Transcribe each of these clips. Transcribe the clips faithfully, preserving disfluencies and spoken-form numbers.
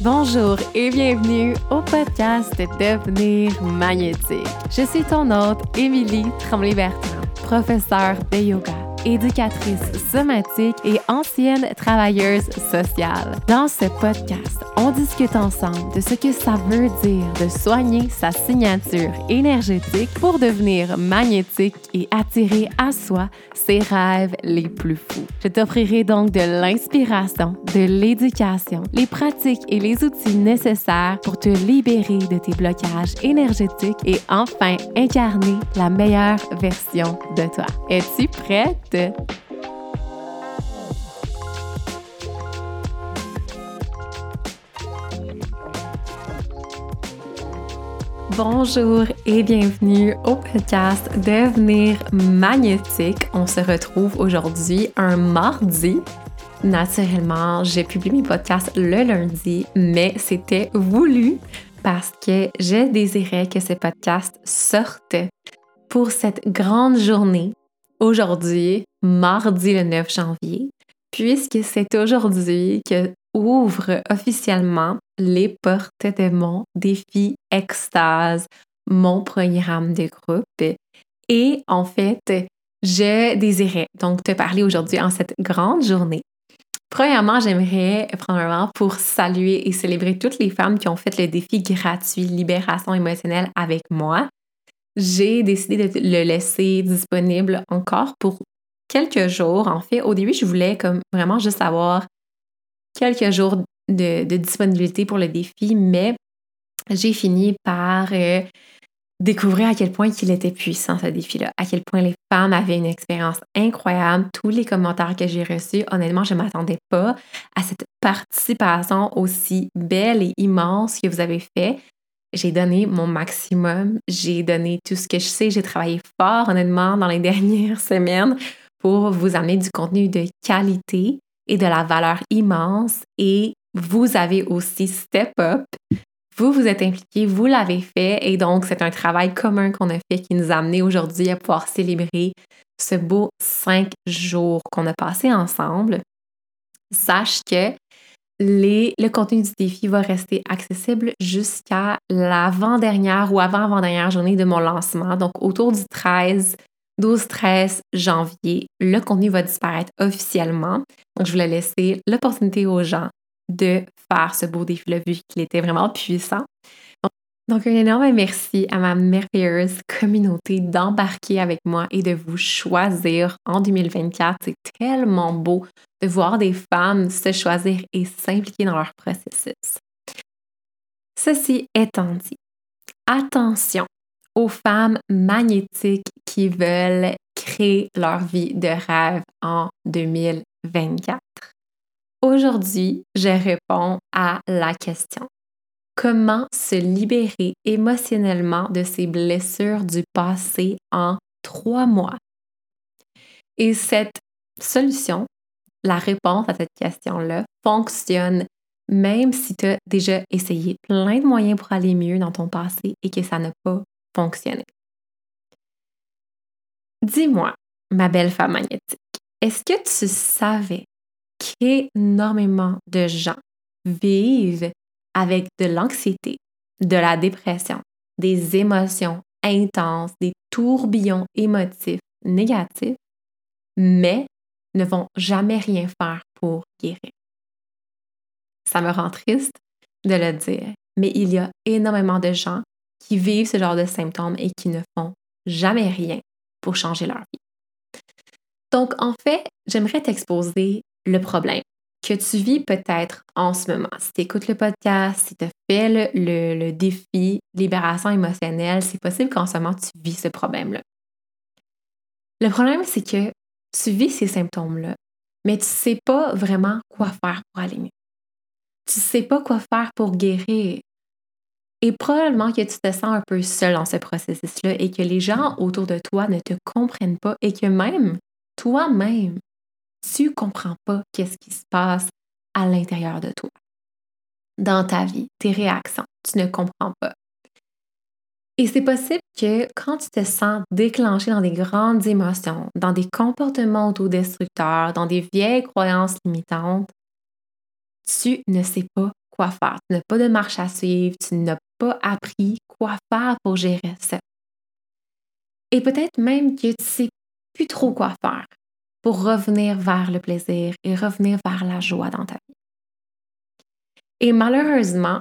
Bonjour et bienvenue au podcast Devenir magnétique. Je suis ton hôte, Émilie Tremblay-Bertrand, professeure de yoga, éducatrice somatique et ancienne travailleuse sociale. Dans ce podcast, on discute ensemble de ce que ça veut dire de soigner sa signature énergétique pour devenir magnétique et attirer à soi ses rêves les plus fous. Je t'offrirai donc de l'inspiration, de l'éducation, les pratiques et les outils nécessaires pour te libérer de tes blocages énergétiques et enfin incarner la meilleure version de toi. Es-tu prête? Bonjour et bienvenue au podcast Devenir magnétique. On se retrouve aujourd'hui un mardi. Naturellement, j'ai publié mes podcasts le lundi, mais c'était voulu parce que je désirais que ces podcasts sortent pour cette grande journée. Aujourd'hui, mardi le neuf janvier, puisque c'est aujourd'hui que ouvre officiellement les portes de mon Défi Extase, mon programme de groupe. Et en fait, je désirais donc te parler aujourd'hui en cette grande journée. Premièrement, j'aimerais prendre un moment pour saluer et célébrer toutes les femmes qui ont fait le défi gratuit Libération émotionnelle avec moi. J'ai décidé de le laisser disponible encore pour quelques jours. En fait, au début, je voulais comme vraiment juste avoir quelques jours de, de disponibilité pour le défi, mais j'ai fini par euh, découvrir à quel point il était puissant, ce défi-là, à quel point les femmes avaient une expérience incroyable. Tous les commentaires que j'ai reçus, honnêtement, je ne m'attendais pas à cette participation aussi belle et immense que vous avez fait. J'ai donné mon maximum, j'ai donné tout ce que je sais, j'ai travaillé fort, honnêtement, dans les dernières semaines pour vous amener du contenu de qualité et de la valeur immense. Et vous avez aussi step up. Vous vous êtes impliqués, vous l'avez fait. Et donc, c'est un travail commun qu'on a fait qui nous a amené aujourd'hui à pouvoir célébrer ce beau cinq jours qu'on a passé ensemble. Sache que Les, le contenu du défi va rester accessible jusqu'à l'avant-dernière ou avant-avant-dernière journée de mon lancement. Donc, autour du treize, douze, treize janvier, le contenu va disparaître officiellement. Donc, je voulais laisser l'opportunité aux gens de faire ce beau défi-là, vu qu'il était vraiment puissant. Donc, un énorme merci à ma merveilleuse communauté d'embarquer avec moi et de vous choisir en deux mille vingt-quatre. C'est tellement beau de voir des femmes se choisir et s'impliquer dans leur processus. Ceci étant dit, attention aux femmes magnétiques qui veulent créer leur vie de rêve en deux mille vingt-quatre. Aujourd'hui, je réponds à la question. Comment se libérer émotionnellement de ses blessures du passé en trois mois? Et cette solution, la réponse à cette question-là, fonctionne même si tu as déjà essayé plein de moyens pour aller mieux dans ton passé et que ça n'a pas fonctionné. Dis-moi, ma belle femme magnétique, est-ce que tu savais qu'énormément de gens vivent avec de l'anxiété, de la dépression, des émotions intenses, des tourbillons émotifs négatifs, mais ne vont jamais rien faire pour guérir? Ça me rend triste de le dire, mais il y a énormément de gens qui vivent ce genre de symptômes et qui ne font jamais rien pour changer leur vie. Donc, en fait, j'aimerais t'exposer le problème que tu vis peut-être en ce moment. Si tu écoutes le podcast, si tu fais le, le, le défi libération émotionnelle, c'est possible qu'en ce moment, tu vis ce problème-là. Le problème, c'est que tu vis ces symptômes-là, mais tu ne sais pas vraiment quoi faire pour aller mieux. Tu ne sais pas quoi faire pour guérir. Et probablement que tu te sens un peu seul dans ce processus-là et que les gens autour de toi ne te comprennent pas et que même toi-même, tu ne comprends pas qu'est-ce qui se passe à l'intérieur de toi, dans ta vie, tes réactions. Tu ne comprends pas. Et c'est possible que quand tu te sens déclenché dans des grandes émotions, dans des comportements autodestructeurs, dans des vieilles croyances limitantes, tu ne sais pas quoi faire. Tu n'as pas de marche à suivre, tu n'as pas appris quoi faire pour gérer ça. Et peut-être même que tu ne sais plus trop quoi faire pour revenir vers le plaisir et revenir vers la joie dans ta vie. Et malheureusement,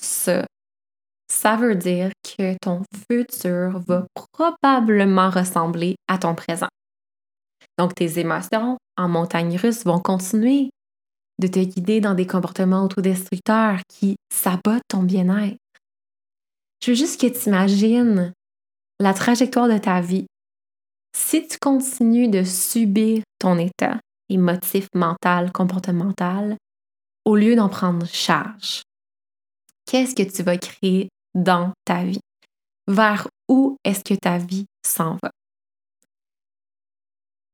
ça, ça veut dire que ton futur va probablement ressembler à ton présent. Donc, tes émotions en montagne russe vont continuer de te guider dans des comportements autodestructeurs qui sabotent ton bien-être. Je veux juste que tu imagines la trajectoire de ta vie. Si tu continues de subir ton état émotif, mental, comportemental, au lieu d'en prendre charge, qu'est-ce que tu vas créer dans ta vie? Vers où est-ce que ta vie s'en va?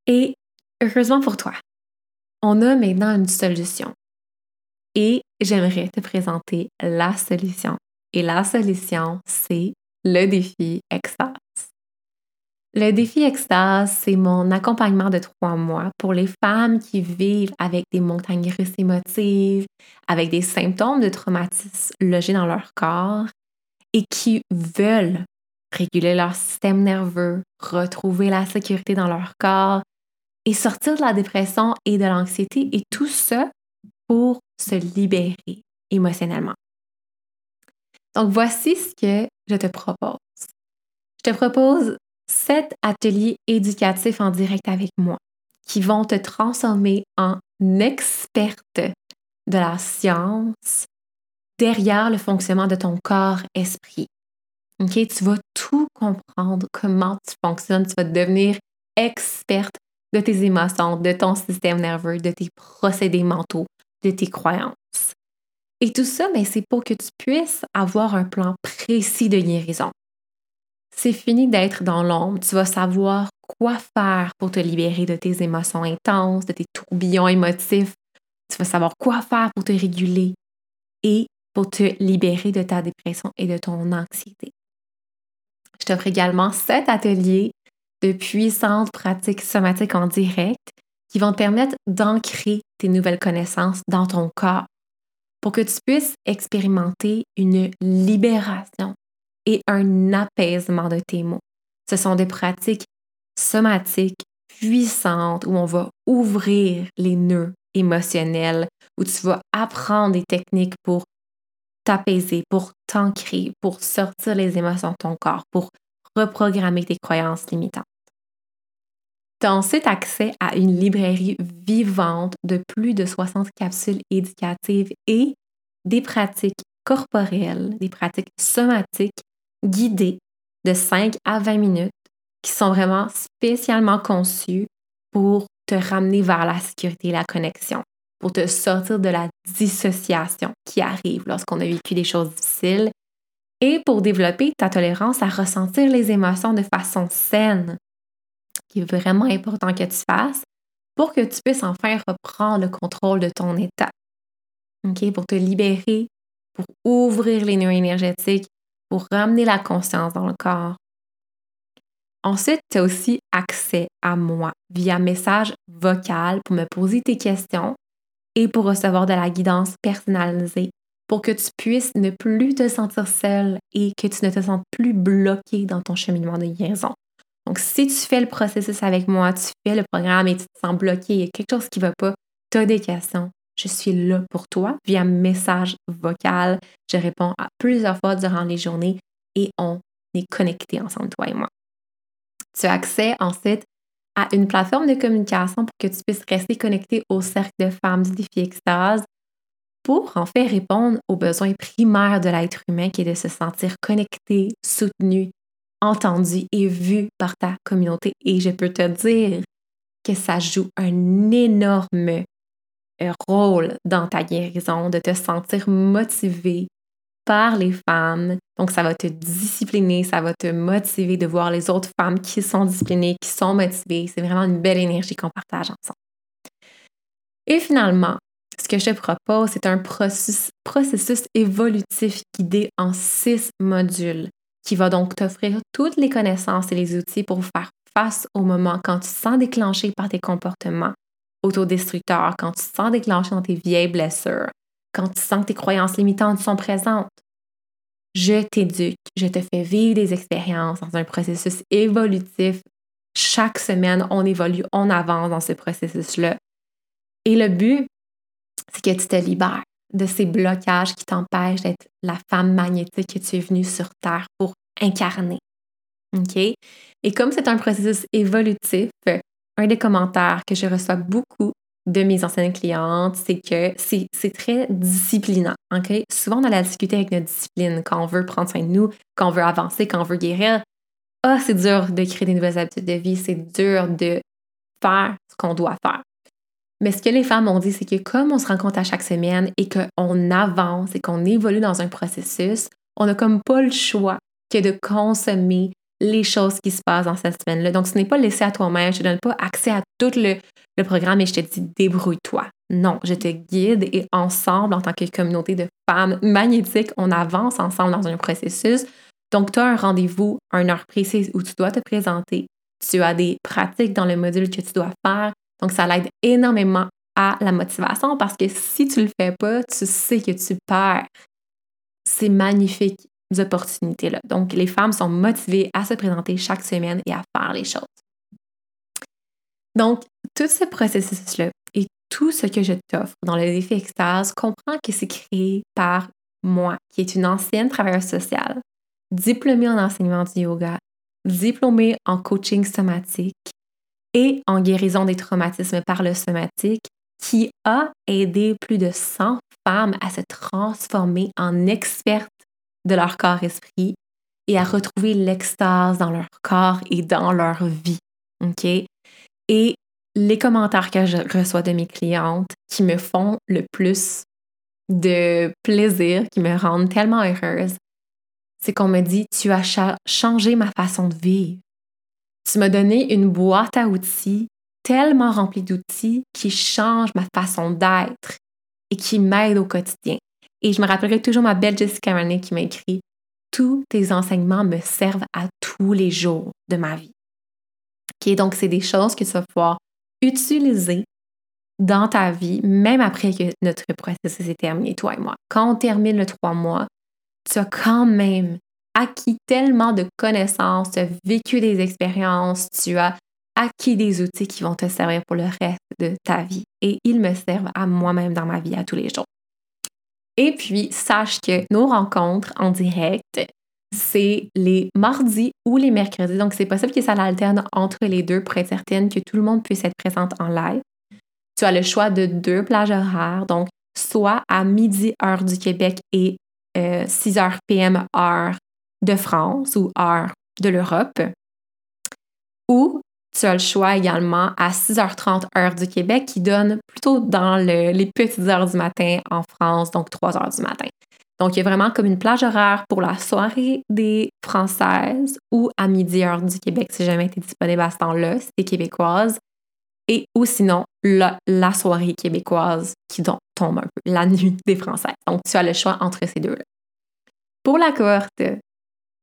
Et heureusement pour toi, on a maintenant une solution. Et j'aimerais te présenter la solution. Et la solution, c'est le défi Extase. Le défi Extase, c'est mon accompagnement de trois mois pour les femmes qui vivent avec des montagnes russes émotives, avec des symptômes de traumatisme logés dans leur corps et qui veulent réguler leur système nerveux, retrouver la sécurité dans leur corps et sortir de la dépression et de l'anxiété et tout ça pour se libérer émotionnellement. Donc voici ce que je te propose. Je te propose sept ateliers éducatifs en direct avec moi qui vont te transformer en experte de la science derrière le fonctionnement de ton corps-esprit. Ok, tu vas tout comprendre, comment tu fonctionnes, tu vas devenir experte de tes émotions, de ton système nerveux, de tes procédés mentaux, de tes croyances. Et tout ça, ben, c'est pour que tu puisses avoir un plan précis de guérison. C'est fini d'être dans l'ombre. Tu vas savoir quoi faire pour te libérer de tes émotions intenses, de tes tourbillons émotifs. Tu vas savoir quoi faire pour te réguler et pour te libérer de ta dépression et de ton anxiété. Je t'offre également sept ateliers de puissantes pratiques somatiques en direct qui vont te permettre d'ancrer tes nouvelles connaissances dans ton corps pour que tu puisses expérimenter une libération et un apaisement de tes maux. Ce sont des pratiques somatiques puissantes où on va ouvrir les nœuds émotionnels, où tu vas apprendre des techniques pour t'apaiser, pour t'ancrer, pour sortir les émotions de ton corps, pour reprogrammer tes croyances limitantes. Tu as ensuite accès à une librairie vivante de plus de soixante capsules éducatives et des pratiques corporelles, des pratiques somatiques guidées de cinq à vingt minutes qui sont vraiment spécialement conçues pour te ramener vers la sécurité et la connexion, pour te sortir de la dissociation qui arrive lorsqu'on a vécu des choses difficiles et pour développer ta tolérance à ressentir les émotions de façon saine, qui est vraiment important que tu fasses pour que tu puisses enfin reprendre le contrôle de ton état. Okay? Pour te libérer, pour ouvrir les nœuds énergétiques, pour ramener la conscience dans le corps. Ensuite, tu as aussi accès à moi via message vocal pour me poser tes questions et pour recevoir de la guidance personnalisée pour que tu puisses ne plus te sentir seule et que tu ne te sentes plus bloqué dans ton cheminement de guérison. Donc, si tu fais le processus avec moi, tu fais le programme et tu te sens bloqué, il y a quelque chose qui ne va pas, tu as des questions, je suis là pour toi via message vocal. Je réponds à plusieurs fois durant les journées et on est connectés ensemble, toi et moi. Tu as accès ensuite à une plateforme de communication pour que tu puisses rester connecté au cercle de femmes du Défi Extase pour en fait répondre aux besoins primaires de l'être humain qui est de se sentir connecté, soutenu, entendu et vu par ta communauté. Et je peux te dire que ça joue un énorme rôle dans ta guérison, de te sentir motivé par les femmes. Donc, ça va te discipliner, ça va te motiver de voir les autres femmes qui sont disciplinées, qui sont motivées. C'est vraiment une belle énergie qu'on partage ensemble. Et finalement, ce que je te propose, c'est un processus, processus évolutif guidé en six modules, qui va donc t'offrir toutes les connaissances et les outils pour faire face au moment quand tu te sens déclenché par tes comportements autodestructeur, quand tu te sens déclenché dans tes vieilles blessures, quand tu sens que tes croyances limitantes sont présentes, je t'éduque, je te fais vivre des expériences dans un processus évolutif. Chaque semaine, on évolue, on avance dans ce processus-là. Et le but, c'est que tu te libères de ces blocages qui t'empêchent d'être la femme magnétique que tu es venue sur Terre pour incarner. OK? Et comme c'est un processus évolutif, un des commentaires que je reçois beaucoup de mes anciennes clientes, c'est que c'est, c'est très disciplinant. Okay? Souvent, on a la difficulté avec notre discipline quand on veut prendre soin de nous, quand on veut avancer, quand on veut guérir. Ah, c'est dur de créer des nouvelles habitudes de vie, c'est dur de faire ce qu'on doit faire. Mais ce que les femmes ont dit, c'est que comme on se rencontre à chaque semaine et qu'on avance et qu'on évolue dans un processus, on n'a comme pas le choix que de consommer les choses qui se passent dans cette semaine-là. Donc, ce n'est pas laissé à toi-même, je ne te donne pas accès à tout le, le programme et je te dis « débrouille-toi ». Non, je te guide et ensemble, en tant que communauté de femmes magnétiques, on avance ensemble dans un processus. Donc, tu as un rendez-vous à une heure précise où tu dois te présenter. Tu as des pratiques dans le module que tu dois faire. Donc, ça l'aide énormément à la motivation parce que si tu ne le fais pas, tu sais que tu perds ces magnifiques opportunités-là. Donc, les femmes sont motivées à se présenter chaque semaine et à faire les choses. Donc, tout ce processus-là et tout ce que je t'offre dans le défi Extase, comprends que c'est créé par moi, qui est une ancienne travailleuse sociale, diplômée en enseignement du yoga, diplômée en coaching somatique, et en guérison des traumatismes par le somatique, qui a aidé plus de cent femmes à se transformer en expertes de leur corps-esprit et à retrouver l'extase dans leur corps et dans leur vie. Okay? Et les commentaires que je reçois de mes clientes qui me font le plus de plaisir, qui me rendent tellement heureuse, c'est qu'on me dit « Tu as cha- changé ma façon de vivre. » Tu m'as donné une boîte à outils tellement remplie d'outils qui changent ma façon d'être et qui m'aident au quotidien. Et je me rappellerai toujours ma belle Jessica René qui m'a écrit « Tous tes enseignements me servent à tous les jours de ma vie. » Okay, donc, c'est des choses que tu vas pouvoir utiliser dans ta vie, même après que notre processus est terminé, toi et moi. Quand on termine le trois mois, tu as quand même acquis tellement de connaissances, tu as vécu des expériences, tu as acquis des outils qui vont te servir pour le reste de ta vie. Et ils me servent à moi-même dans ma vie à tous les jours. Et puis, sache que nos rencontres en direct, c'est les mardis ou les mercredis. Donc, c'est possible que ça l'alterne entre les deux pour être certaine que tout le monde puisse être présente en live. Tu as le choix de deux plages horaires, donc soit à midi heure du Québec et euh, six heures p.m. heure de France ou heure de l'Europe. Ou tu as le choix également à six heures trente heure du Québec qui donne plutôt dans le, les petites heures du matin en France, donc trois heures du matin. Donc, il y a vraiment comme une plage horaire pour la soirée des Françaises ou à midi heure du Québec si jamais tu es disponible à ce temps-là, si tu es québécoise. Et ou sinon, la, la soirée québécoise qui donc, tombe un peu, la nuit des Françaises. Donc, tu as le choix entre ces deux-là. Pour la cohorte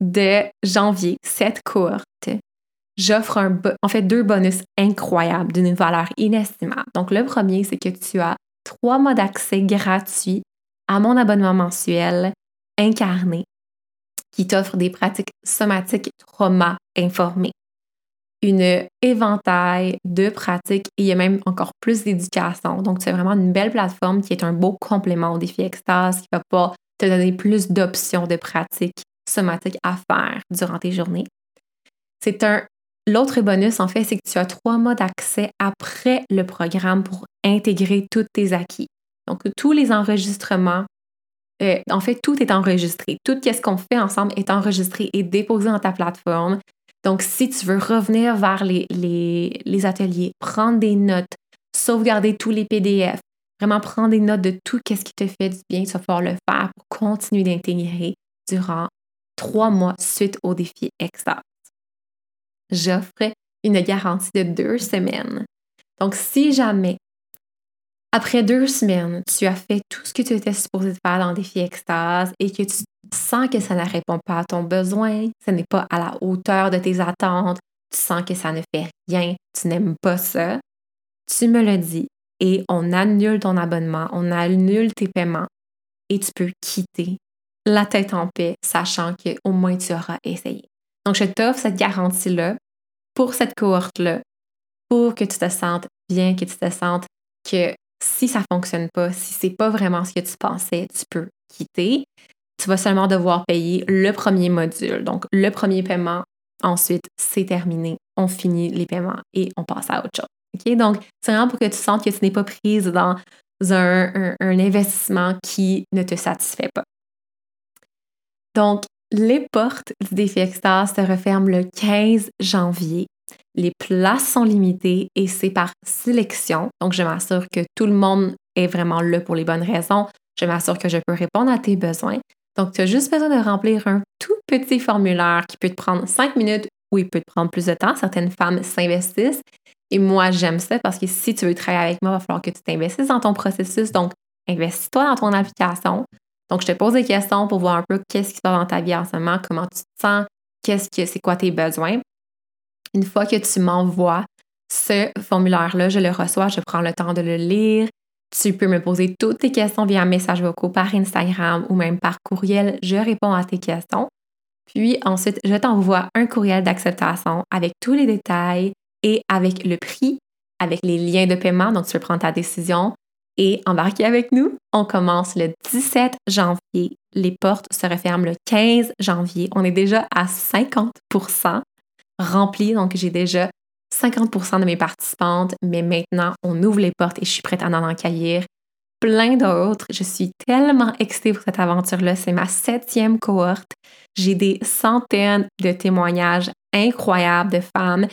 de janvier, cette cohorte, j'offre un bo- en fait deux bonus incroyables d'une valeur inestimable. Donc, le premier, c'est que tu as trois mois d'accès gratuit à mon abonnement mensuel incarné qui t'offre des pratiques somatiques trauma informées, une éventail de pratiques et il y a même encore plus d'éducation. Donc, c'est vraiment une belle plateforme qui est un beau complément au défi Extase qui va pouvoir te donner plus d'options de pratiques somatique à faire durant tes journées. C'est un... L'autre bonus, en fait, c'est que tu as trois mois d'accès après le programme pour intégrer tous tes acquis. Donc, tous les enregistrements, euh, en fait, tout est enregistré. Tout ce qu'on fait ensemble est enregistré et déposé dans ta plateforme. Donc, si tu veux revenir vers les, les, les ateliers, prendre des notes, sauvegarder tous les P D F, vraiment prendre des notes de tout ce qui te fait du bien, tu vas pouvoir le faire pour continuer d'intégrer durant trois mois suite au défi Extase. J'offre une garantie de deux semaines. Donc, si jamais, après deux semaines, tu as fait tout ce que tu étais supposé faire dans le défi Extase et que tu sens que ça ne répond pas à ton besoin, ce n'est pas à la hauteur de tes attentes, tu sens que ça ne fait rien, tu n'aimes pas ça, tu me le dis et on annule ton abonnement, on annule tes paiements et tu peux quitter la tête en paix, sachant qu'au moins tu auras essayé. Donc, je t'offre cette garantie-là pour cette cohorte-là, pour que tu te sentes bien, que tu te sentes que si ça ne fonctionne pas, si c'est pas vraiment ce que tu pensais, tu peux quitter. Tu vas seulement devoir payer le premier module. Donc, le premier paiement, ensuite, c'est terminé. On finit les paiements et on passe à autre chose. Okay? Donc, c'est vraiment pour que tu sentes que tu n'es pas prise dans un, un, un investissement qui ne te satisfait pas. Donc, les portes du Défi Extase se referment le quinze janvier. Les places sont limitées et c'est par sélection. Donc, je m'assure que tout le monde est vraiment là pour les bonnes raisons. Je m'assure que je peux répondre à tes besoins. Donc, tu as juste besoin de remplir un tout petit formulaire qui peut te prendre cinq minutes ou il peut te prendre plus de temps. Certaines femmes s'investissent et moi, j'aime ça parce que si tu veux travailler avec moi, il va falloir que tu t'investisses dans ton processus. Donc, investis-toi dans ton application. Donc, je te pose des questions pour voir un peu qu'est-ce qui se passe dans ta vie en ce moment, comment tu te sens, qu'est-ce que c'est quoi tes besoins. Une fois que tu m'envoies ce formulaire-là, je le reçois, je prends le temps de le lire. Tu peux me poser toutes tes questions via messages vocaux par Instagram ou même par courriel. Je réponds à tes questions. Puis ensuite, je t'envoie un courriel d'acceptation avec tous les détails et avec le prix, avec les liens de paiement. Donc, tu peux prendre ta décision et embarquer avec nous. On commence le dix-sept janvier. Les portes se referment le quinze janvier. On est déjà à cinquante pour cent rempli. Donc, j'ai déjà cinquante pour cent de mes participantes, mais maintenant, on ouvre les portes et je suis prête à en encahier plein d'autres. Je suis tellement excitée pour cette aventure-là. C'est ma septième cohorte. J'ai des centaines de témoignages incroyables de femmes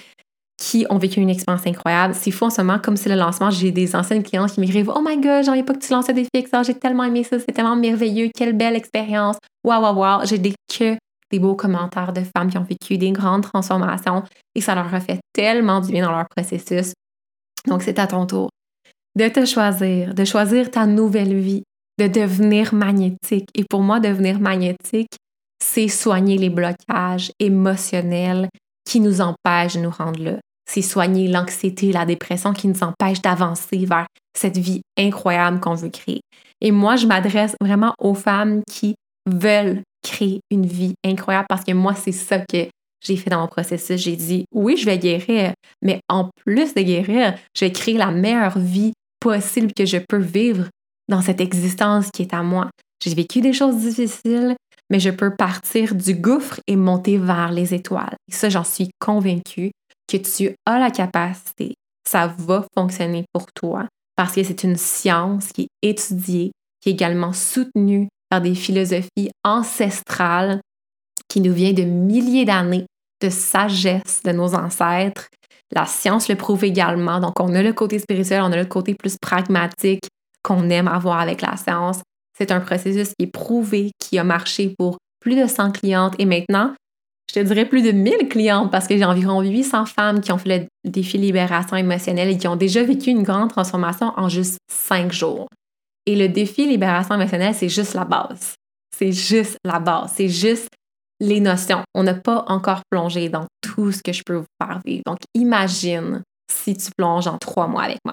qui ont vécu une expérience incroyable. C'est fou en ce moment, comme c'est le lancement, j'ai des anciennes clientes qui m'écrivent « Oh my God, j'en ai pas que tu lances des Défi Extase, j'ai tellement aimé ça, c'est tellement merveilleux, quelle belle expérience, waouh, waouh, waouh. » J'ai des que des beaux commentaires de femmes qui ont vécu des grandes transformations et ça leur a fait tellement du bien dans leur processus. Donc, c'est à ton tour de te choisir, de choisir ta nouvelle vie, de devenir magnétique. Et pour moi, devenir magnétique, c'est soigner les blocages émotionnels qui nous empêchent de nous rendre là. C'est soigner l'anxiété, la dépression qui nous empêchent d'avancer vers cette vie incroyable qu'on veut créer. Et moi, je m'adresse vraiment aux femmes qui veulent créer une vie incroyable parce que moi, c'est ça que j'ai fait dans mon processus. J'ai dit, oui, je vais guérir, mais en plus de guérir, je vais créer la meilleure vie possible que je peux vivre dans cette existence qui est à moi. J'ai vécu des choses difficiles, mais je peux partir du gouffre et monter vers les étoiles. Et ça, j'en suis convaincue que tu as la capacité. Ça va fonctionner pour toi parce que c'est une science qui est étudiée, qui est également soutenue par des philosophies ancestrales qui nous viennent de milliers d'années de sagesse de nos ancêtres. La science le prouve également. Donc, on a le côté spirituel, on a le côté plus pragmatique qu'on aime avoir avec la science. C'est un processus qui est prouvé, qui a marché pour plus de cent clientes et maintenant, je te dirais plus de mille clientes parce que j'ai environ huit cents femmes qui ont fait le défi libération émotionnelle et qui ont déjà vécu une grande transformation en juste cinq jours. Et le défi libération émotionnelle, c'est juste la base. C'est juste la base. C'est juste les notions. On n'a pas encore plongé dans tout ce que je peux vous faire vivre. Donc, imagine si tu plonges en trois mois avec moi.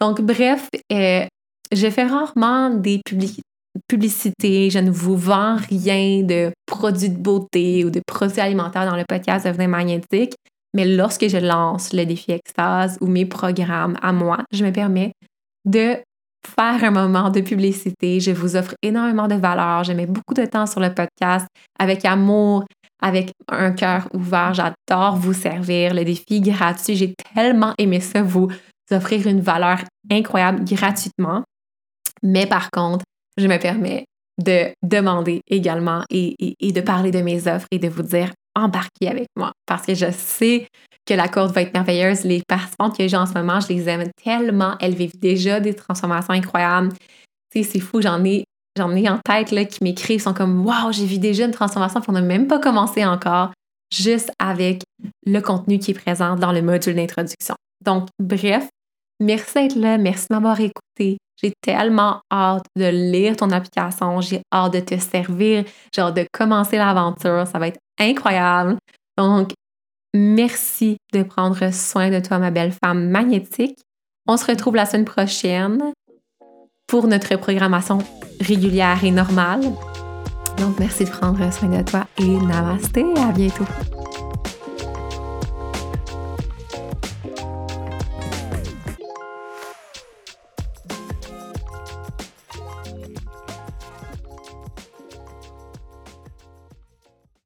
Donc, bref, euh, je fais rarement des publi- publicités. Je ne vous vends rien de produits de beauté ou de produits alimentaires dans le podcast Devenir magnétique. Mais lorsque je lance le défi Extase ou mes programmes à moi, je me permets de faire un moment de publicité. Je vous offre énormément de valeur. Je mets beaucoup de temps sur le podcast avec amour, avec un cœur ouvert. J'adore vous servir. Le défi gratuit, j'ai tellement aimé ça, vous offrir une valeur incroyable gratuitement. Mais par contre, je me permets de demander également et, et, et de parler de mes offres et de vous dire embarquez avec moi parce que je sais que la cohorte va être merveilleuse. Les participantes que j'ai en ce moment, je les aime tellement. Elles vivent déjà des transformations incroyables. Tu sais, c'est fou, j'en ai, j'en ai en tête là, qui m'écrivent, sont comme « Wow, j'ai vu déjà une transformation, puis on n'a même pas commencé encore », juste avec le contenu qui est présent dans le module d'introduction. Donc, bref, merci d'être là, merci de m'avoir écouté. J'ai tellement hâte de lire ton application, j'ai hâte de te servir, j'ai hâte de commencer l'aventure, ça va être incroyable. Donc, merci de prendre soin de toi, ma belle femme magnétique. On se retrouve la semaine prochaine pour notre programmation régulière et normale. Donc, merci de prendre soin de toi et namasté, à bientôt!